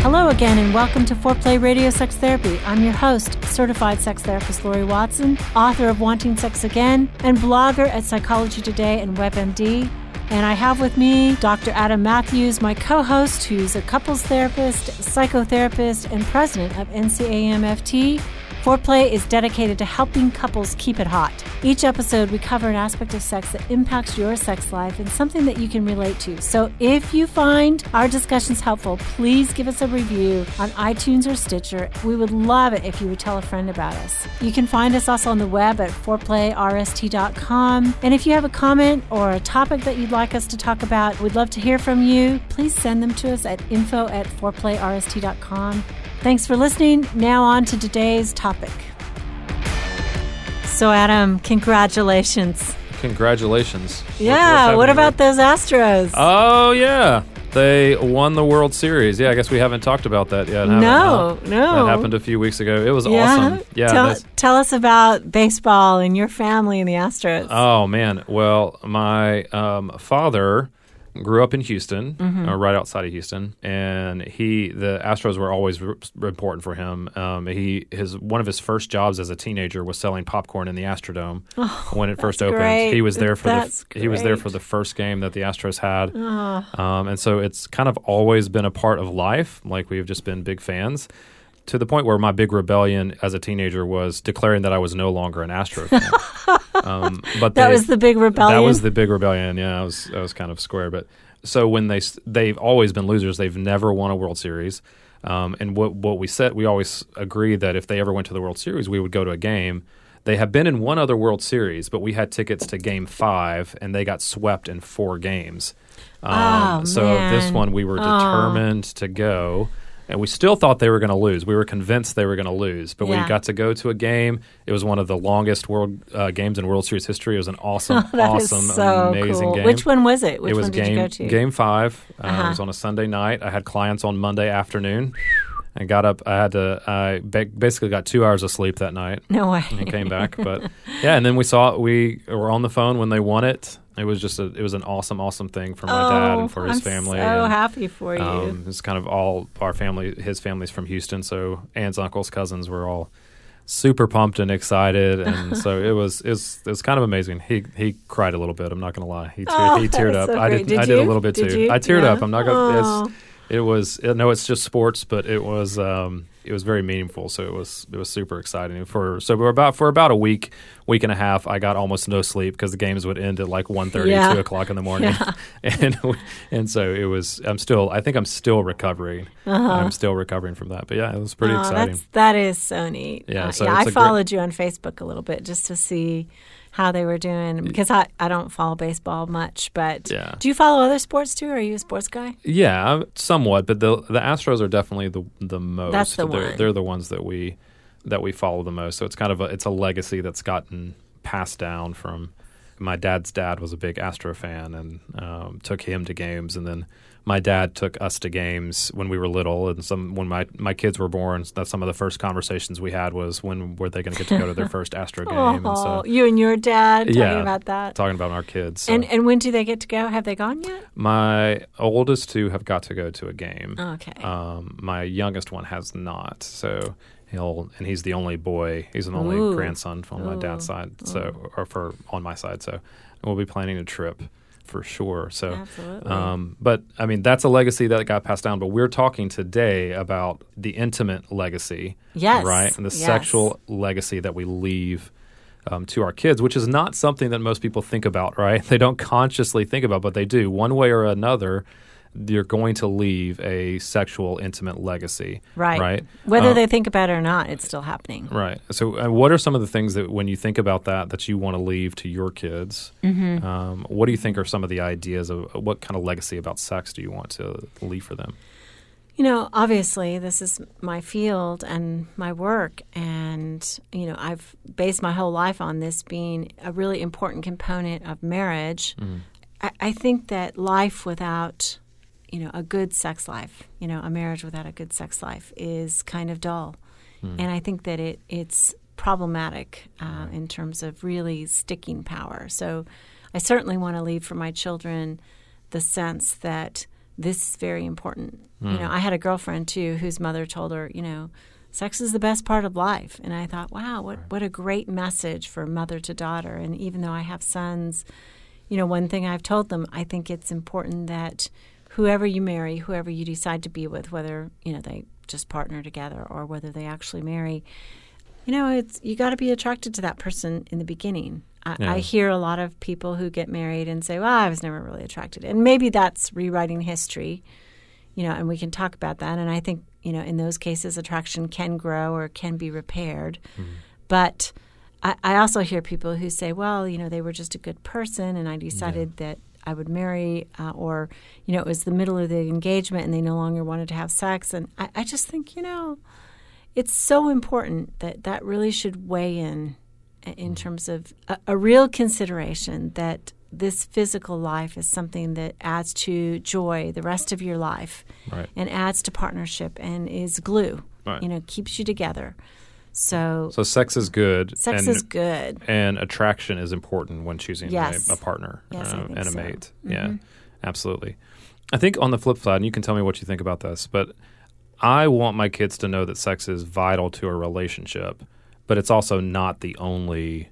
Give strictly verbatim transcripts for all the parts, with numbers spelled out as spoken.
Hello again, and welcome to Foreplay Radio Sex Therapy. I'm your host, certified sex therapist Lori Watson, author of Wanting Sex Again, and blogger at Psychology Today and WebMD. And I have with me Doctor Adam Matthews, my co-host, who's a couples therapist, psychotherapist, and president of N C A M F T. Foreplay is dedicated to helping couples keep it hot. Each episode, we cover an aspect of sex that impacts your sex life and something that you can relate to. So if you find our discussions helpful, please give us a review on iTunes or Stitcher. We would love it if you would tell a friend about us. You can find us also on the web at foreplay r s t dot com. And if you have a comment or a topic that you'd like us to talk about, we'd love to hear from you. Please send them to us at info at foreplayrst.com. Thanks for listening. Now on to today's topic. So, Adam, congratulations. Congratulations. Yeah, what about those Astros? Oh, yeah. They won the World Series. Yeah, I guess we haven't talked about that yet. No, uh, no. That happened a few weeks ago. It was yeah. awesome. Yeah. Tell, tell us about baseball and your family and the Astros. Oh, man. Well, my um, father grew up in Houston, mm-hmm. uh, right outside of Houston, and he the Astros were always r- important for him. Um, he his one of his first jobs as a teenager was selling popcorn in the Astrodome oh, when it first opened. Great. He was there for that's the, he was there for the first game that the Astros had, oh. um, and so it's kind of always been a part of life. Like we've just been big fans. To the point where my big rebellion as a teenager was declaring that I was no longer an Astro fan. um, but that they, was the big rebellion. That was the big rebellion. Yeah, I was I was kind of square. But so when they they've always been losers, they've never won a World Series. Um, and what what we said, we always agreed that if they ever went to the World Series, we would go to a game. They have been in one other World Series, but we had tickets to Game Five, and they got swept in four games. Um, oh, so man. This one we were oh. determined to go. And we still thought they were going to lose. We were convinced they were going to lose. But yeah. we got to go to a game. It was one of the longest world uh, games in World Series history. It was an awesome, oh, awesome, so amazing cool. game. Which one was it? Which it was one did game, you go to? Game five. Uh, uh-huh. It was on a Sunday night. I had clients on Monday afternoon. I got up. I had to. I basically got two hours of sleep that night. No way. And came back. But yeah, and then we saw it. We were on the phone when they won it. It was just a, it was an awesome, awesome thing for my oh, dad and for his I'm family. I'm so and, happy for you. Um, it's kind of all our family. His family's from Houston, so aunts, uncles, cousins were all super pumped and excited, and so it was it was, it was kind of amazing. He he cried a little bit. I'm not going to lie. He te- oh, he teared up. So I did, did I did you? a little bit did too. You? I teared yeah. up. I'm not going. It was no, it's just sports, but it was um, it was very meaningful. So it was it was super exciting. For so we're about for about a week, week and a half, I got almost no sleep because the games would end at like one thirty, yeah. two o'clock in the morning, yeah. and and so it was. I'm still, I think I'm still recovering. Uh-huh. I'm still recovering from that. But yeah, it was pretty oh, exciting. That's, that is so neat. Yeah, uh, so yeah I followed great, you on Facebook a little bit just to see how they were doing, because I, I don't follow baseball much, but yeah. do you follow other sports too? Or are you a sports guy? Yeah, somewhat, but the the Astros are definitely the the most. That's the they're, one. They're the ones that we that we follow the most. So it's kind of a it's a legacy that's gotten passed down from my dad's dad was a big Astro fan and um, took him to games. And then my dad took us to games when we were little. And some when my, my kids were born, that's some of the first conversations we had was when were they going to get to go to their first Astro game. Oh, and so, you and your dad talking yeah, about that. Talking about our kids. So. And and when do they get to go? Have they gone yet? My oldest two have got to go to a game. Okay. Um, my youngest one has not. So he'll and he's the only boy. He's an only Ooh. grandson on my Ooh. dad's side. So or for on my side. So we'll be planning a trip. For sure. So, Absolutely. Um, but I mean, that's a legacy that got passed down. But we're talking today about the intimate legacy, yes, right, and the yes. sexual legacy that we leave um, to our kids, which is not something that most people think about, right? They don't consciously think about, but they do. One way or another, you're going to leave a sexual, intimate legacy, right? Right. Whether um, they think about it or not, it's still happening, right? So, uh, what are some of the things that, when you think about that, that you want to leave to your kids? Mm-hmm. Um, what do you think are some of the ideas of what kind of legacy about sex do you want to leave for them? You know, obviously, this is my field and my work, and you know, I've based my whole life on this being a really important component of marriage. Mm. I, I think that life without you know, a good sex life, you know, a marriage without a good sex life is kind of dull. Mm. And I think that it it's problematic uh, right. in terms of really sticking power. So I certainly want to leave for my children the sense that this is very important. Mm. You know, I had a girlfriend, too, whose mother told her, you know, sex is the best part of life. And I thought, wow, what, right. what a great message for mother to daughter. And even though I have sons, you know, one thing I've told them, I think it's important that whoever you marry, whoever you decide to be with, whether, you know, they just partner together or whether they actually marry, you know, it's you got to be attracted to that person in the beginning. I, yeah. I hear a lot of people who get married and say, well, I was never really attracted. And maybe that's rewriting history, you know, and we can talk about that. And I think, you know, in those cases, attraction can grow or can be repaired. Mm-hmm. But I, I also hear people who say, well, you know, they were just a good person and I decided yeah. that I would marry uh, or, you know, it was the middle of the engagement and they no longer wanted to have sex. And I, I just think, you know, it's so important that that really should weigh in in terms of a, a real consideration that this physical life is something that adds to joy the rest of your life right. and adds to partnership and is glue, right. you know, keeps you together. So, so sex is good. Sex and, is good. And attraction is important when choosing yes. a, a partner yes, uh, and a so. mate. Mm-hmm. Yeah, absolutely. I think on the flip side, and you can tell me what you think about this, but I want my kids to know that sex is vital to a relationship, but it's also not the only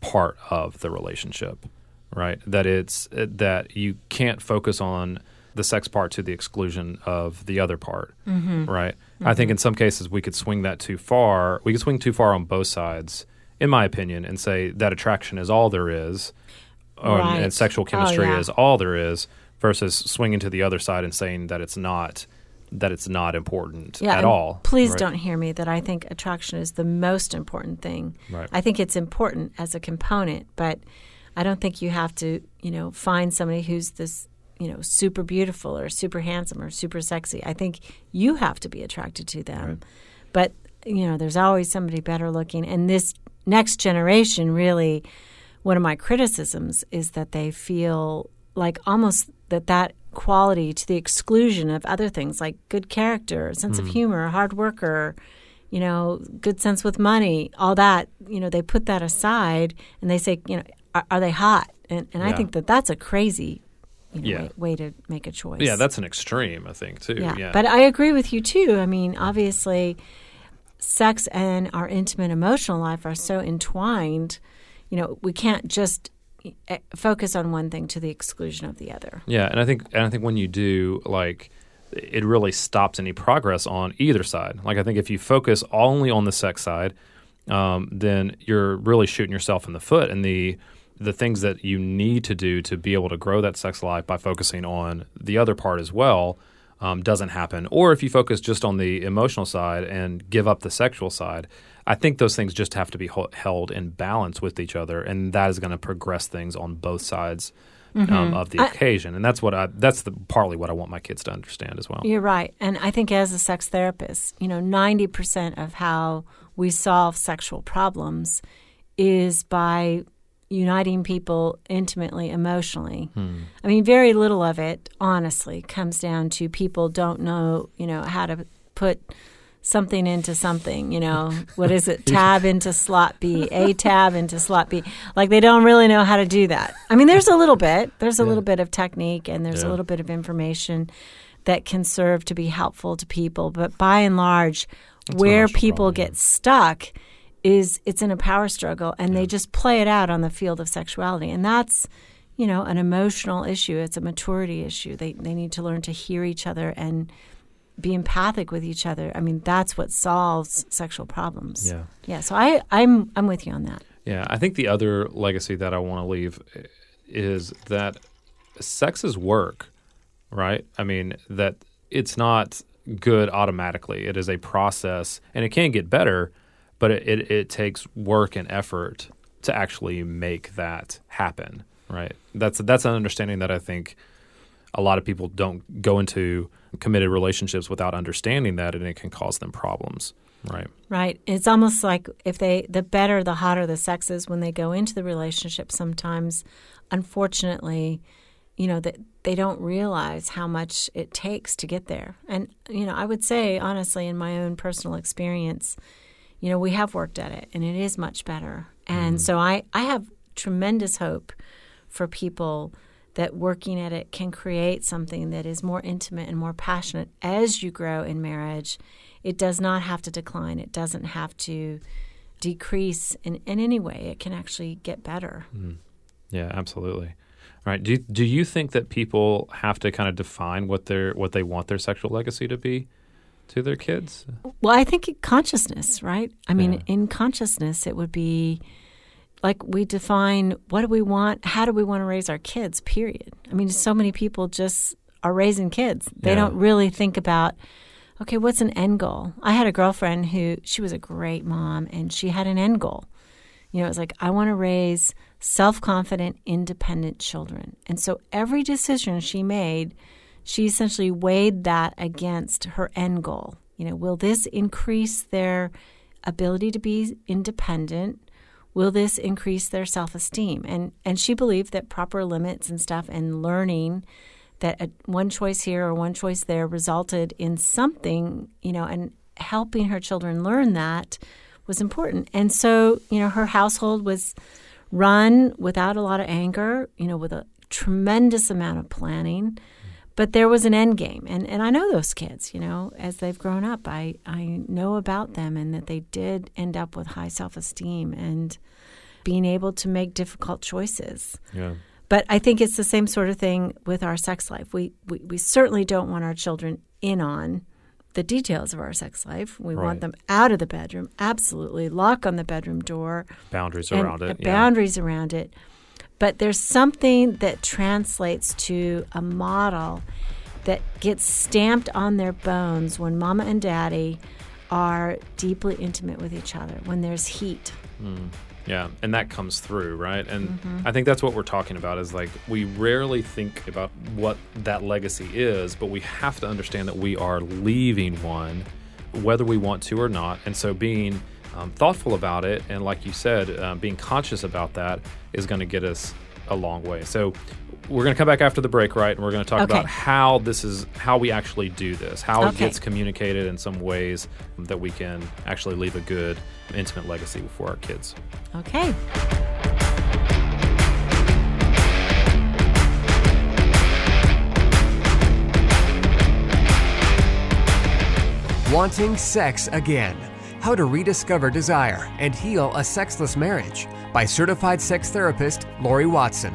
part of the relationship, right? That it's that you can't focus on the sex part to the exclusion of the other part, mm-hmm. right? Mm-hmm. I think in some cases we could swing that too far. We could swing too far on both sides, in my opinion, and say that attraction is all there is or, right. and sexual chemistry oh, yeah. is all there is versus swinging to the other side and saying that it's not that it's not important yeah, at all. Please right? don't hear me that I think attraction is the most important thing. Right. I think it's important as a component, but I don't think you have to, you know, find somebody who's this – you know, super beautiful or super handsome or super sexy. I think you have to be attracted to them. Right. But, you know, there's always somebody better looking. And this next generation, really, one of my criticisms is that they feel like almost that that quality to the exclusion of other things like good character, sense mm-hmm. of humor, hard worker, you know, good sense with money, all that, you know, they put that aside and they say, you know, are, are they hot? And, and yeah. I think that that's a crazy You know, yeah. way, way to make a choice. Yeah, that's an extreme, I think, too. Yeah. yeah. But I agree with you, too. I mean, obviously, sex and our intimate emotional life are so entwined. You know, we can't just focus on one thing to the exclusion of the other. Yeah, and I think and I think when you do, like, it really stops any progress on either side. Like, I think if you focus only on the sex side, um, then you're really shooting yourself in the foot and the – the things that you need to do to be able to grow that sex life by focusing on the other part as well um, doesn't happen. Or if you focus just on the emotional side and give up the sexual side, I think those things just have to be ho- held in balance with each other, and that is going to progress things on both sides mm-hmm. um, of the I, occasion. And that's what I, that's the, partly what I want my kids to understand as well. You're right. And I think as a sex therapist, you know, ninety percent of how we solve sexual problems is by – uniting people intimately, emotionally. Hmm. I mean, very little of it, honestly, comes down to people don't know, you know, how to put something into something, you know. What is it? Tab into slot B, A tab into slot B. Like, they don't really know how to do that. I mean, there's a little bit. There's a yeah. little bit of technique, and there's yeah. a little bit of information that can serve to be helpful to people. But by and large, That's where people problem, get yeah. stuck is it's in a power struggle, and yeah. they just play it out on the field of sexuality. And that's, you know, an emotional issue. It's a maturity issue. They they need to learn to hear each other and be empathic with each other. I mean, that's what solves sexual problems. Yeah. Yeah. So I, I'm I'm with you on that. Yeah. I think the other legacy that I want to leave is that sex is work, right? I mean, that it's not good automatically. It is a process, and it can get better, but it, it, it takes work and effort to actually make that happen, right? That's that's an understanding that I think a lot of people don't go into committed relationships without understanding that, and it can cause them problems, right? Right. It's almost like if they the better, the hotter the sex is when they go into the relationship. Sometimes, unfortunately, you know, that they don't realize how much it takes to get there. And, you know, I would say, honestly, in my own personal experience, you know, we have worked at it, and it is much better. And mm-hmm. so I, I have tremendous hope for people that working at it can create something that is more intimate and more passionate as you grow in marriage. It does not have to decline. It doesn't have to decrease in, in any way. It can actually get better. Mm-hmm. Yeah, absolutely. Right. Do do you think that people have to kind of define what their what they want their sexual legacy to be to their kids? Well, I think consciousness, right? I yeah. mean, in consciousness, it would be like we define what do we want, how do we want to raise our kids, period. I mean, so many people just are raising kids. They yeah. don't really think about, okay, what's an end goal? I had a girlfriend who, she was a great mom, and she had an end goal. You know, it's like, I want to raise self-confident, independent children. And so every decision she made, she essentially weighed that against her end goal. You know, will this increase their ability to be independent? Will this increase their self-esteem? And and she believed that proper limits and stuff and learning that a, one choice here or one choice there resulted in something, you know, and helping her children learn that was important. And so, you know, her household was run without a lot of anger, you know, with a tremendous amount of planning. But there was an end game. And and I know those kids, you know, as they've grown up, I, I know about them, and that they did end up with high self-esteem and being able to make difficult choices. Yeah. But I think it's the same sort of thing with our sex life. We we, we certainly don't want our children in on the details of our sex life. We right. want them out of the bedroom, absolutely. Lock on the bedroom door. Boundaries and, around it. Uh, boundaries yeah. around it. But there's something that translates to a model that gets stamped on their bones when mama and daddy are deeply intimate with each other, when there's heat. Mm. Yeah, and that comes through, right? And mm-hmm. I think that's what we're talking about is, like, we rarely think about what that legacy is, but we have to understand that we are leaving one, whether we want to or not. And so being um, thoughtful about it, and like you said, uh, being conscious about that is going to get us a long way. So we're going to come back after the break, right? And we're going to talk okay. about how this is, how we actually do this, how okay. it gets communicated in some ways that we can actually leave a good, intimate legacy for our kids. Okay. Wanting Sex Again: How to Rediscover Desire and Heal a Sexless Marriage, by certified sex therapist Lori Watson.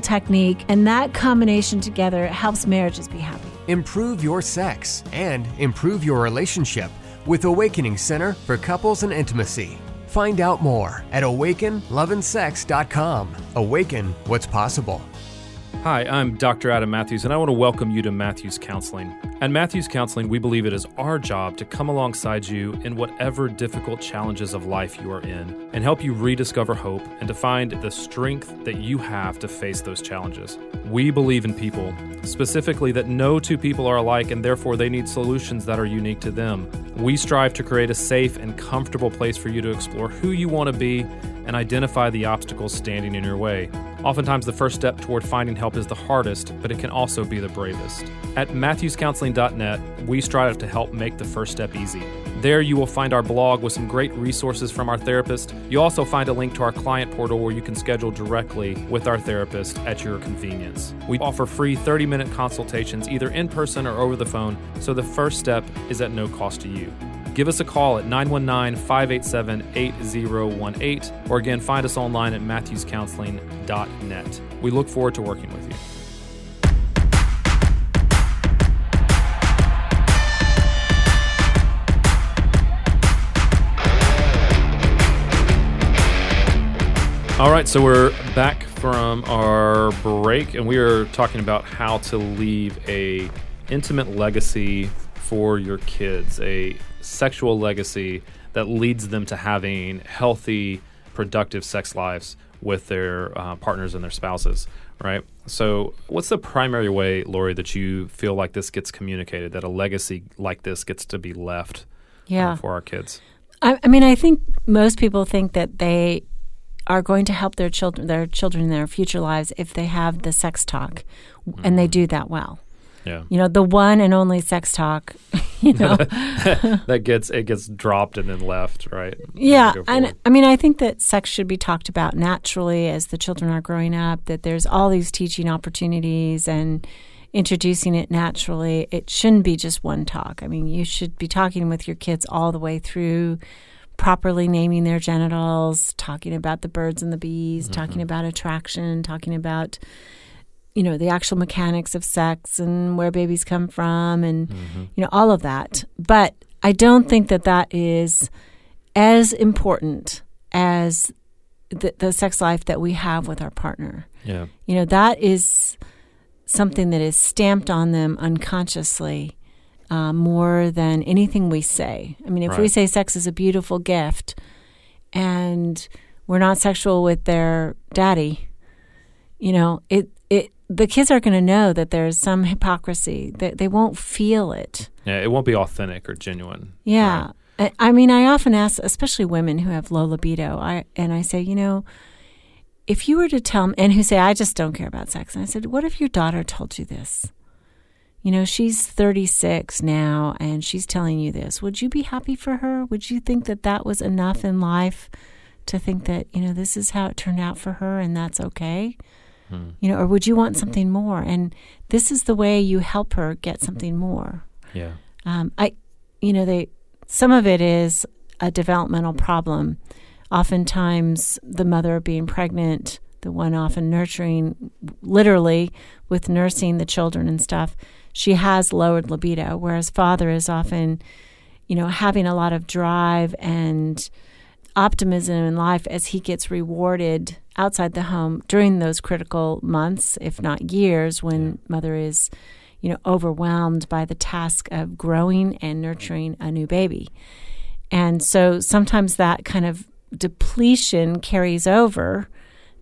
technique, and that combination together helps marriages be happy. Improve your sex and improve your relationship with Awakening Center for Couples and Intimacy. Find out more at awaken love and sex dot com. Awaken what's possible. Hi, I'm Doctor Adam Matthews, and I want to welcome you to Matthews Counseling. At Matthews Counseling, we believe it is our job to come alongside you in whatever difficult challenges of life you are in and help you rediscover hope and to find the strength that you have to face those challenges. We believe in people, specifically that no two people are alike, and therefore they need solutions that are unique to them. We strive to create a safe and comfortable place for you to explore who you want to be and identify the obstacles standing in your way. Oftentimes, the first step toward finding help is the hardest, but it can also be the bravest. At Matthews Counseling dot net, we strive to help make the first step easy. There you will find our blog with some great resources from our therapist. You'll also find a link to our client portal where you can schedule directly with our therapist at your convenience. We offer free thirty-minute consultations either in person or over the phone, so the first step is at no cost to you. Give us a call at nine one nine, five eight seven, eight zero one eight, or again, find us online at Matthews Counseling dot net. We look forward to working with you. All right, so we're back from our break, and we are talking about how to leave a intimate legacy for your kids, a sexual legacy that leads them to having healthy, productive sex lives with their uh, partners and their spouses, right? So what's the primary way, Lori, that you feel like this gets communicated, that a legacy like this gets to be left yeah. uh, for our kids? I, I mean, I think most people think that they are going to help their children, their children in their future lives if they have the sex talk, mm-hmm. and they do that well. Yeah. You know, the one and only sex talk, you know. that gets it gets dropped and then left, right? Yeah. And I mean, I think that sex should be talked about naturally as the children are growing up, that there's all these teaching opportunities and introducing it naturally. It shouldn't be just one talk. I mean, you should be talking with your kids all the way through, properly naming their genitals, talking about the birds and the bees, mm-hmm. talking about attraction, talking about you know, the actual mechanics of sex and where babies come from and, mm-hmm. you know, all of that. But I don't think that that is as important as the, the sex life that we have with our partner. Yeah. You know, that is something that is stamped on them unconsciously uh, more than anything we say. I mean, if right. we say sex is a beautiful gift and we're not sexual with their daddy, you know, it, It, the kids are going to know that there's some hypocrisy. That they, they won't feel it. Yeah, it won't be authentic or genuine. Yeah. Right? I, I mean, I often ask, especially women who have low libido, I and I say, you know, if you were to tell me, and who say, I just don't care about sex. And I said, what if your daughter told you this? You know, she's thirty-six now, and she's telling you this. Would you be happy for her? Would you think that that was enough in life to think that, you know, this is how it turned out for her and that's okay? You know, or would you want something more? And this is the way you help her get something more. Yeah. Um, I, you know, they, some of it is a developmental problem. Oftentimes the mother being pregnant, the one often nurturing, literally with nursing the children and stuff, she has lowered libido, whereas father is often, you know, having a lot of drive and optimism in life as he gets rewarded outside the home during those critical months, if not years, when mother is, you know, overwhelmed by the task of growing and nurturing a new baby. And so sometimes that kind of depletion carries over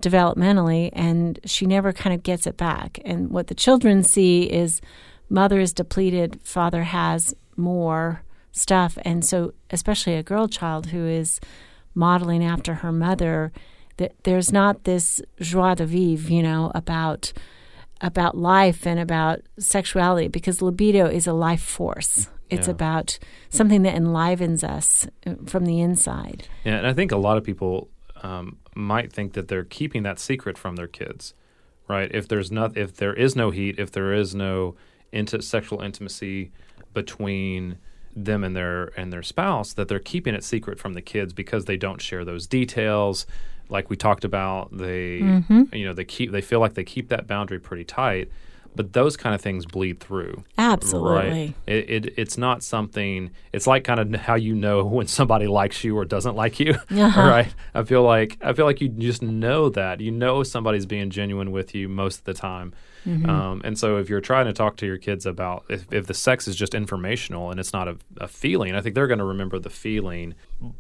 developmentally, and she never kind of gets it back. And what the children see is mother is depleted, father has more stuff. And so especially a girl child who is modeling after her mother, that there's not this joie de vivre, you know, about about life and about sexuality, because libido is a life force. It's yeah. about something that enlivens us from the inside. Yeah, and I think a lot of people um, might think that they're keeping that secret from their kids, right? If there's not, if there is no heat, if there is no int- sexual intimacy between them and their and their spouse, that they're keeping it secret from the kids because they don't share those details. Like we talked about, they mm-hmm. you know they keep they feel like they keep that boundary pretty tight, But those kind of things bleed through. Absolutely. Right? It, it, it's not something – it's like kind of how you know when somebody likes you or doesn't like you, uh-huh. right? I feel like I feel like you just know that. You know somebody's being genuine with you most of the time. Mm-hmm. Um, and so if you're trying to talk to your kids about if, – if the sex is just informational and it's not a, a feeling, I think they're going to remember the feeling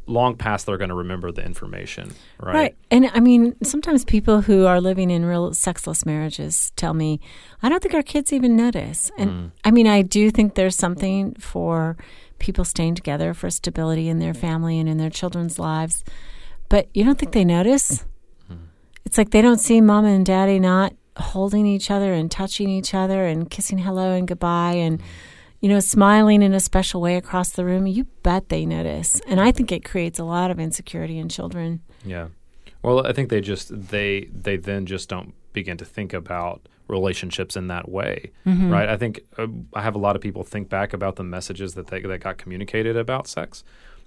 long past they're going to remember the information, right? Right. And, I mean, sometimes people who are living in real sexless marriages tell me, I don't think our kids even notice. And, mm. I mean, I do think there's something for people staying together for stability in their family and in their children's lives. But you don't think they notice? Mm. It's like they don't see mama and daddy not holding each other and touching each other and kissing hello and goodbye and, you know, smiling in a special way across the room. You bet they notice. And I think it creates a lot of insecurity in children. Yeah. Well, I think they just they they then just don't begin to think about relationships in that way, mm-hmm. right? I think uh, I have a lot of people think back about the messages that they that got communicated about sex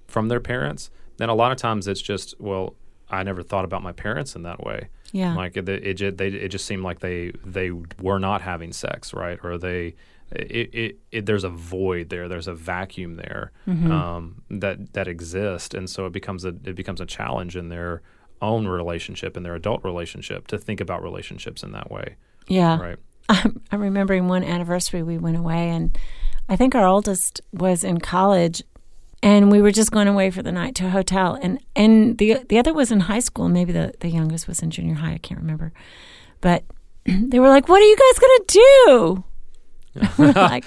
from their parents. Then a lot of times it's just, well, I never thought about my parents in that way. Yeah, like it, it, it, they, it just seemed like they they were not having sex, right? Or they, it, it, it there's a void there, there's a vacuum there mm-hmm. um, that that exists, and so it becomes a it becomes a challenge in their own relationship, in their adult relationship, to think about relationships in that way. Yeah, right. I'm, I'm remembering one anniversary we went away, and I think our oldest was in college. And we were just going away for the night to a hotel. And, and the the other was in high school. Maybe the, the youngest was in junior high. I can't remember. But they were like, what are you guys going to do? We're like,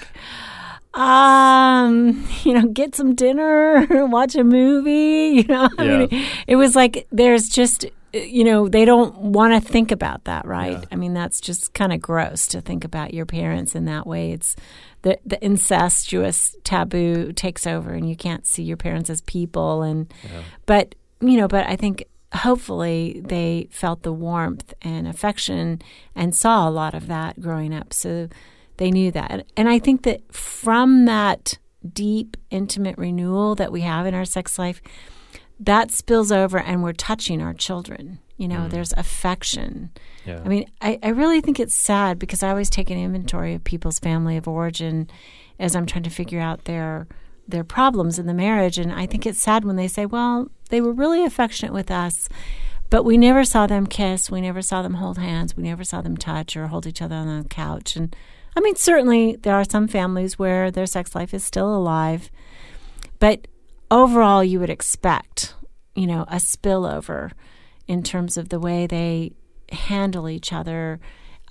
um, you know, get some dinner, watch a movie. You know, I yeah. mean, it was like there's just, you know, they don't want to think about that, right? Yeah. I mean, that's just kind of gross to think about your parents in that way. It's the, the incestuous taboo takes over and you can't see your parents as people. And yeah. But, you know, but I think hopefully they felt the warmth and affection and saw a lot of that growing up. So they knew that. And I think that from that deep, intimate renewal that we have in our sex life, that spills over and we're touching our children. You know, mm. there's affection. Yeah. I mean, I, I really think it's sad because I always take an inventory of people's family of origin as I'm trying to figure out their their problems in the marriage. And I think it's sad when they say, well, they were really affectionate with us, but we never saw them kiss. We never saw them hold hands. We never saw them touch or hold each other on the couch. And I mean, certainly there are some families where their sex life is still alive, but overall, you would expect, you know, a spillover in terms of the way they handle each other,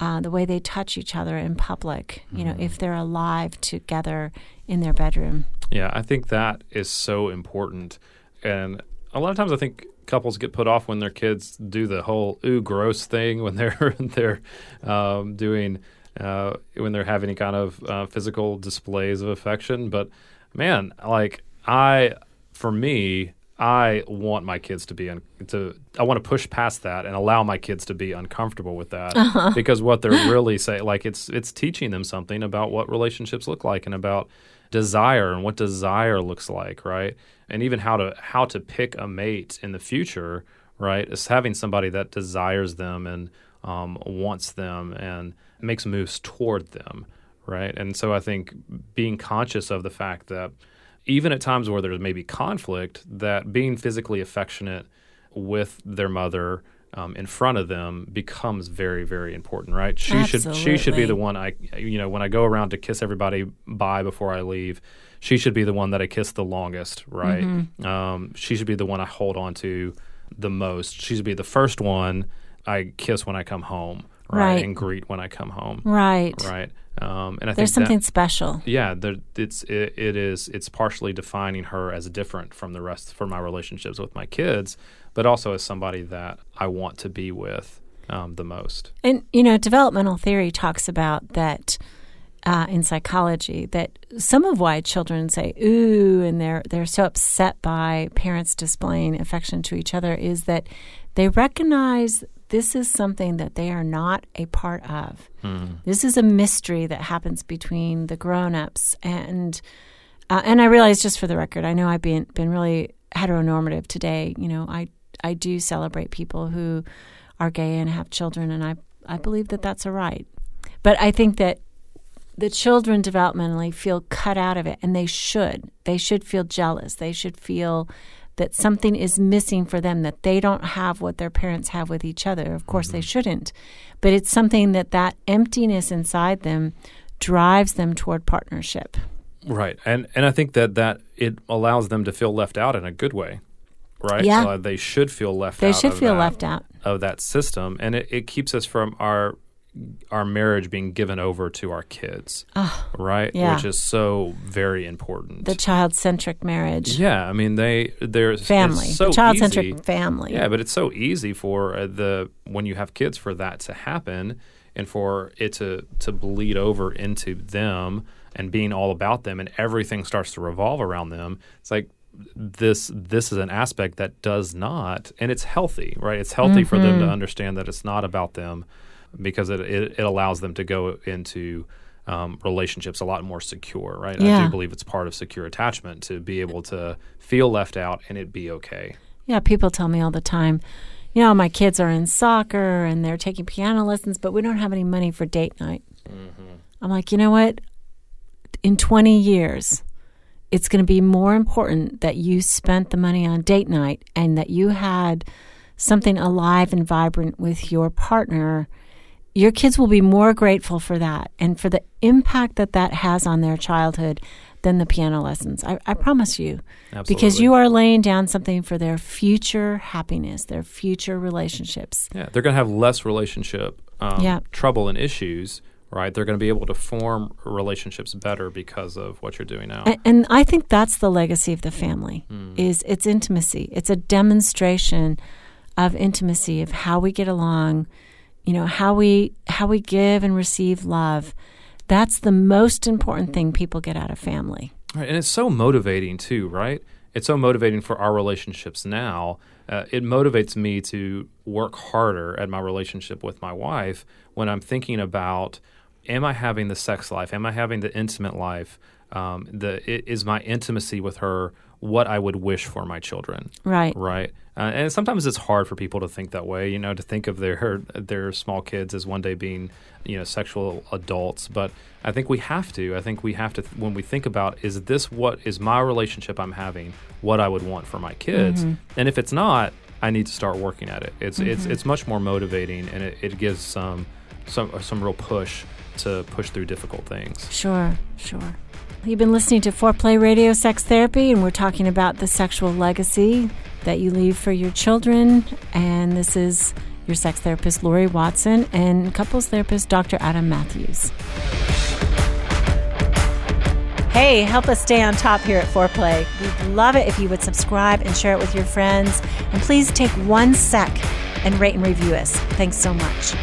uh, the way they touch each other in public, you mm-hmm. know, if they're alive together in their bedroom. Yeah, I think that is so important. And a lot of times I think couples get put off when their kids do the whole ooh, gross thing when they're, they're um, doing, uh, when they're having any kind of uh, physical displays of affection. But man, like... I, for me, I want my kids to be un- to. I want to push past that and allow my kids to be uncomfortable with that uh-huh. because what they're really saying, like it's it's teaching them something about what relationships look like and about desire and what desire looks like, right? And even how to how to pick a mate in the future, right? It's having somebody that desires them and um, wants them and makes moves toward them, right? And so I think being conscious of the fact that even at times where there's maybe conflict, that being physically affectionate with their mother um, in front of them becomes very, very important, right? She Absolutely. should she should be the one I, you know, when I go around to kiss everybody bye before I leave, she should be the one that I kiss the longest, right? Mm-hmm. Um, she should be the one I hold on to the most. She should be the first one I kiss when I come home, right? right. And greet when I come home, right? Right. Um, and I There's think something that, special. Yeah, there, it's it, it is it's partially defining her as different from the rest for my relationships with my kids, but also as somebody that I want to be with um, the most. And you know, developmental theory talks about that uh, in psychology that some of why children say "ooh" and they're they're so upset by parents displaying affection to each other is that they recognize this is something that they are not a part of. Mm. This is a mystery that happens between the grown-ups. And uh, and I realize, just for the record, I know I've been been really heteronormative today. You know, I I do celebrate people who are gay and have children, and I I believe that that's a right. But I think that the children developmentally feel cut out of it, and they should. They should feel jealous. They should feel that something is missing for them, that they don't have what their parents have with each other. Of course, mm-hmm. they shouldn't. But it's something that that emptiness inside them drives them toward partnership. Right. And and I think that, that it allows them to feel left out in a good way, right? Yeah. Uh, they should feel left they out. They should feel that, left out. Of that system. And it, it keeps us from our... our marriage being given over to our kids, oh, right? Yeah. Which is so very important. The child-centric marriage. Yeah, I mean, they they're family. It's so the child-centric easy. Family. Yeah, but it's so easy for the when you have kids for that to happen and for it to to bleed over into them and being all about them, and everything starts to revolve around them. It's like this this is an aspect that does not, and it's healthy, right? It's healthy mm-hmm. for them to understand that it's not about them. Because it, it, it allows them to go into um, relationships a lot more secure, right? Yeah. I do believe it's part of secure attachment to be able to feel left out and it be okay. Yeah, people tell me all the time, you know, my kids are in soccer and they're taking piano lessons, but we don't have any money for date night. Mm-hmm. I'm like, you know what? In twenty years, it's going to be more important that you spent the money on date night and that you had something alive and vibrant with your partner. Your kids will be more grateful for that and for the impact that that has on their childhood than the piano lessons. I, I promise you. Absolutely. Because you are laying down something for their future happiness, their future relationships. Yeah, they're going to have less relationship um, yeah. trouble and issues, right? They're going to be able to form relationships better because of what you're doing now. And, and I think that's the legacy of the family mm. is its intimacy. It's a demonstration of intimacy, of how we get along, you know, how we how we give and receive love. That's the most important thing people get out of family. Right, and it's so motivating too, right? It's so motivating for our relationships now. Uh, it motivates me to work harder at my relationship with my wife when I'm thinking about, am I having the sex life? Am I having the intimate life? Um, the it, is my intimacy with her what I would wish for my children? Right. Right. Uh, and sometimes it's hard for people to think that way, you know, to think of their their small kids as one day being, you know, sexual adults. But I think we have to. I think we have to, th- when we think about, is this what is my relationship I'm having, what I would want for my kids? Mm-hmm. And if it's not, I need to start working at it. It's mm-hmm. it's it's much more motivating, and it, it gives some some some real push to push through difficult things. Sure, sure. You've been listening to Foreplay Radio Sex Therapy, and we're talking about the sexual legacy that you leave for your children. And this is your sex therapist, Lori Watson, and couples therapist, Doctor Adam Matthews. Hey, help us stay on top here at Foreplay. We'd love it if you would subscribe and share it with your friends. And please take one sec and rate and review us. Thanks so much.